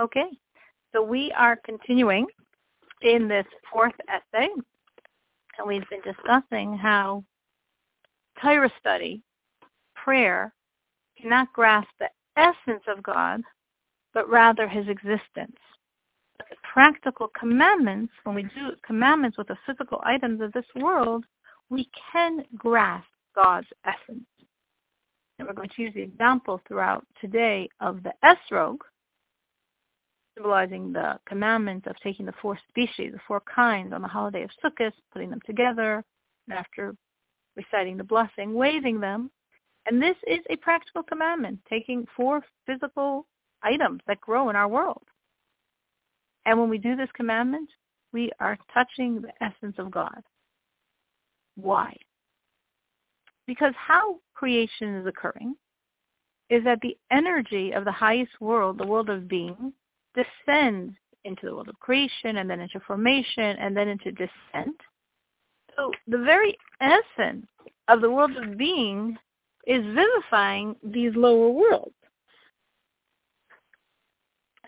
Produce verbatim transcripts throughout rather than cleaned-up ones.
Okay, so we are continuing in this fourth essay, and we've been discussing how Torah study, prayer, cannot grasp the essence of God, but rather his existence. But the practical commandments, when we do commandments with the physical items of this world, we can grasp God's essence. And we're going to use the example throughout today of the esrog, symbolizing the commandment of taking the four species, the four kinds on the holiday of Sukkot, putting them together, and after reciting the blessing, waving them. And this is a practical commandment, taking four physical items that grow in our world. And when we do this commandment, we are touching the essence of God. Why? Because how creation is occurring is that the energy of the highest world, the world of being, descends into the world of creation, and then into formation, and then into descent. So the very essence of the world of being is vivifying these lower worlds.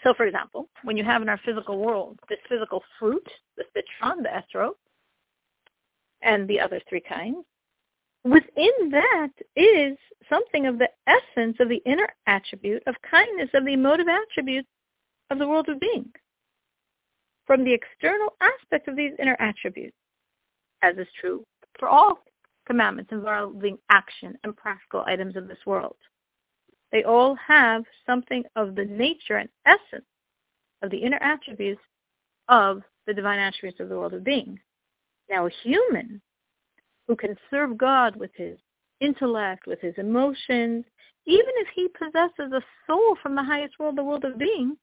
So, for example, when you have in our physical world this physical fruit, the citron, the esrog, and the other three kinds, within that is something of the essence of the inner attribute of kindness, of the emotive attributes of the world of being, from the external aspect of these inner attributes, as is true for all commandments involving action and practical items of this world. They all have something of the nature and essence of the inner attributes of the divine attributes of the world of being. Now, a human who can serve God with his intellect, with his emotions, even if he possesses a soul from the highest world, the world of being,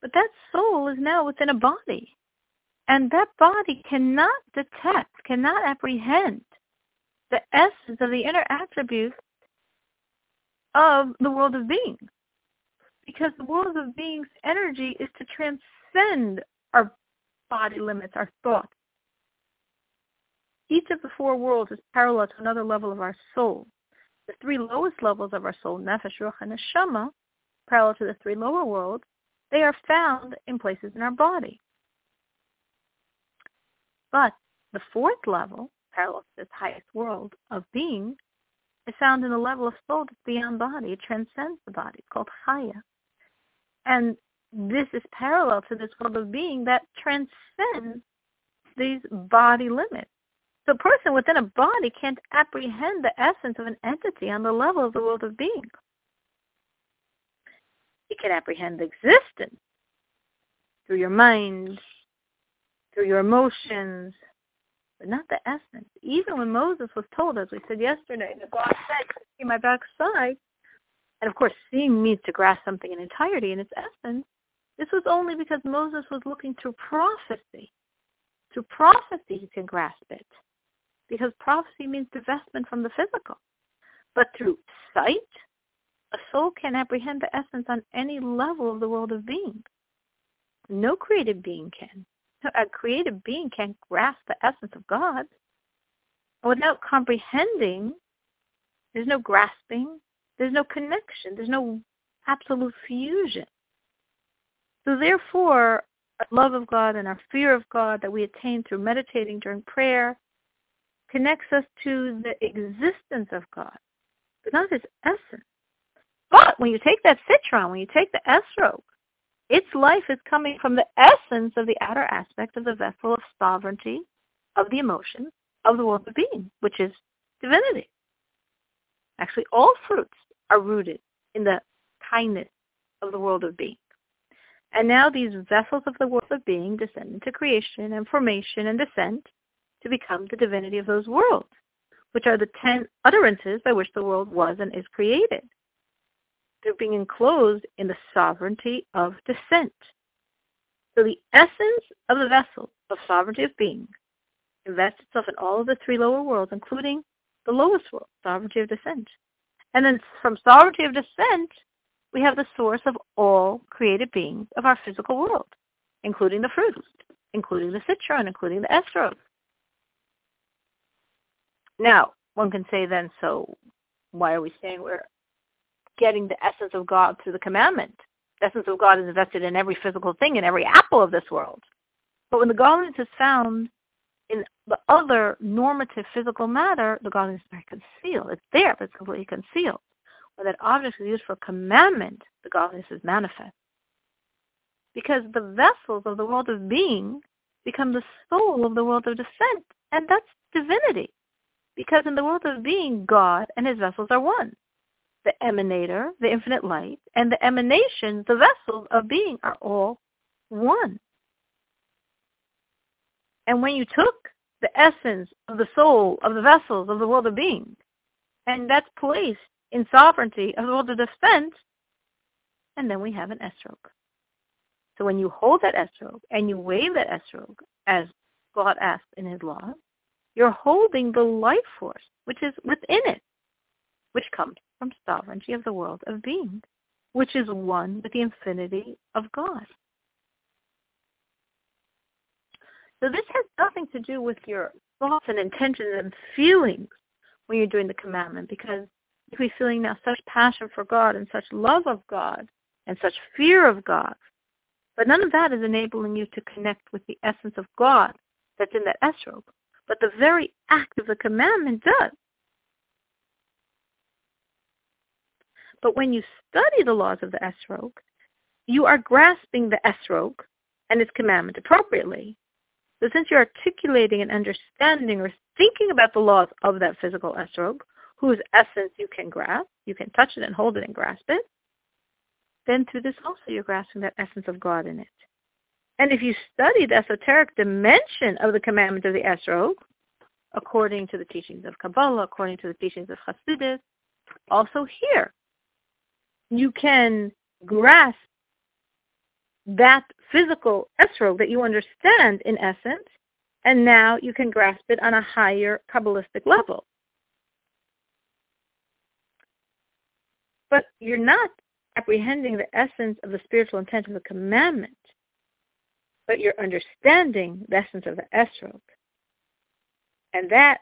but that soul is now within a body. And that body cannot detect, cannot apprehend the essence of the inner attributes of the world of being. Because the world of being's energy is to transcend our body limits, our thoughts. Each of the four worlds is parallel to another level of our soul. The three lowest levels of our soul, Nefesh, Ruach, and Neshama, parallel to the three lower worlds, they are found in places in our body. But the fourth level, parallel to this highest world of being, is found in a level of soul that's beyond body. It transcends the body. It's called Chaya. And this is parallel to this world of being that transcends these body limits. So a person within a body can't apprehend the essence of an entity on the level of the world of being. You can apprehend existence through your mind, through your emotions, but not the essence. Even when Moses was told, as we said yesterday, that God said, see my backside, and of course seeing means to grasp something in entirety in its essence, this was only because Moses was looking to prophecy. Through prophecy he can grasp it, because prophecy means divestment from the physical. But through sight, a soul can apprehend the essence on any level of the world of being. No created being can. A created being can't grasp the essence of God. Without comprehending, there's no grasping, there's no connection, there's no absolute fusion. So therefore, our love of God and our fear of God that we attain through meditating during prayer connects us to the existence of God, but not his essence. But when you take that citron, when you take the esrog, its life is coming from the essence of the outer aspect of the vessel of sovereignty, of the emotion, of the world of being, which is divinity. Actually, all fruits are rooted in the kindness of the world of being. And now these vessels of the world of being descend into creation and formation and descent to become the divinity of those worlds, which are the ten utterances by which the world was and is created. They're being enclosed in the sovereignty of descent. So the essence of the vessel of sovereignty of being invests itself in all of the three lower worlds, including the lowest world, sovereignty of descent. And then from sovereignty of descent, we have the source of all created beings of our physical world, including the fruit, including the citron, including the esrog. Now, one can say then, so why are we saying we're getting the essence of God through the commandment? essence of God is invested in every physical thing, in every apple of this world. But when the godliness is found in the other normative physical matter, the godliness is very concealed. It's there, but it's completely concealed. When that object is used for commandment, the godliness is manifest. Because the vessels of the world of being become the soul of the world of descent, and that's divinity. Because in the world of being, God and his vessels are one. The emanator, the infinite light, and the emanations, the vessels of being, are all one. And when you took the essence of the soul, of the vessels, of the world of being, and that's placed in sovereignty of the world of descent, and then we have an esrog. So when you hold that esrog and you wave that esrog, as God asks in his law, you're holding the life force, which is within it, which comes from sovereignty of the world of being, which is one with the infinity of God. So this has nothing to do with your thoughts and intentions and feelings when you're doing the commandment, because if we're feeling now such passion for God and such love of God and such fear of God, but none of that is enabling you to connect with the essence of God that's in that esrog. But the very act of the commandment does. But when you study the laws of the esrog, you are grasping the esrog and its commandment appropriately. So since you're articulating and understanding or thinking about the laws of that physical esrog, whose essence you can grasp, you can touch it and hold it and grasp it, then through this also you're grasping that essence of God in it. And if you study the esoteric dimension of the commandment of the esrog, according to the teachings of Kabbalah, according to the teachings of Chassidus, also here, you can grasp that physical esrog that you understand in essence, and now you can grasp it on a higher Kabbalistic level. But you're not apprehending the essence of the spiritual intent of the commandment, but you're understanding the essence of the esrog. And that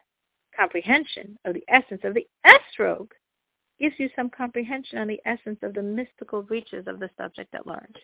comprehension of the essence of the esrog gives you some comprehension on the essence of the mystical reaches of the subject at large.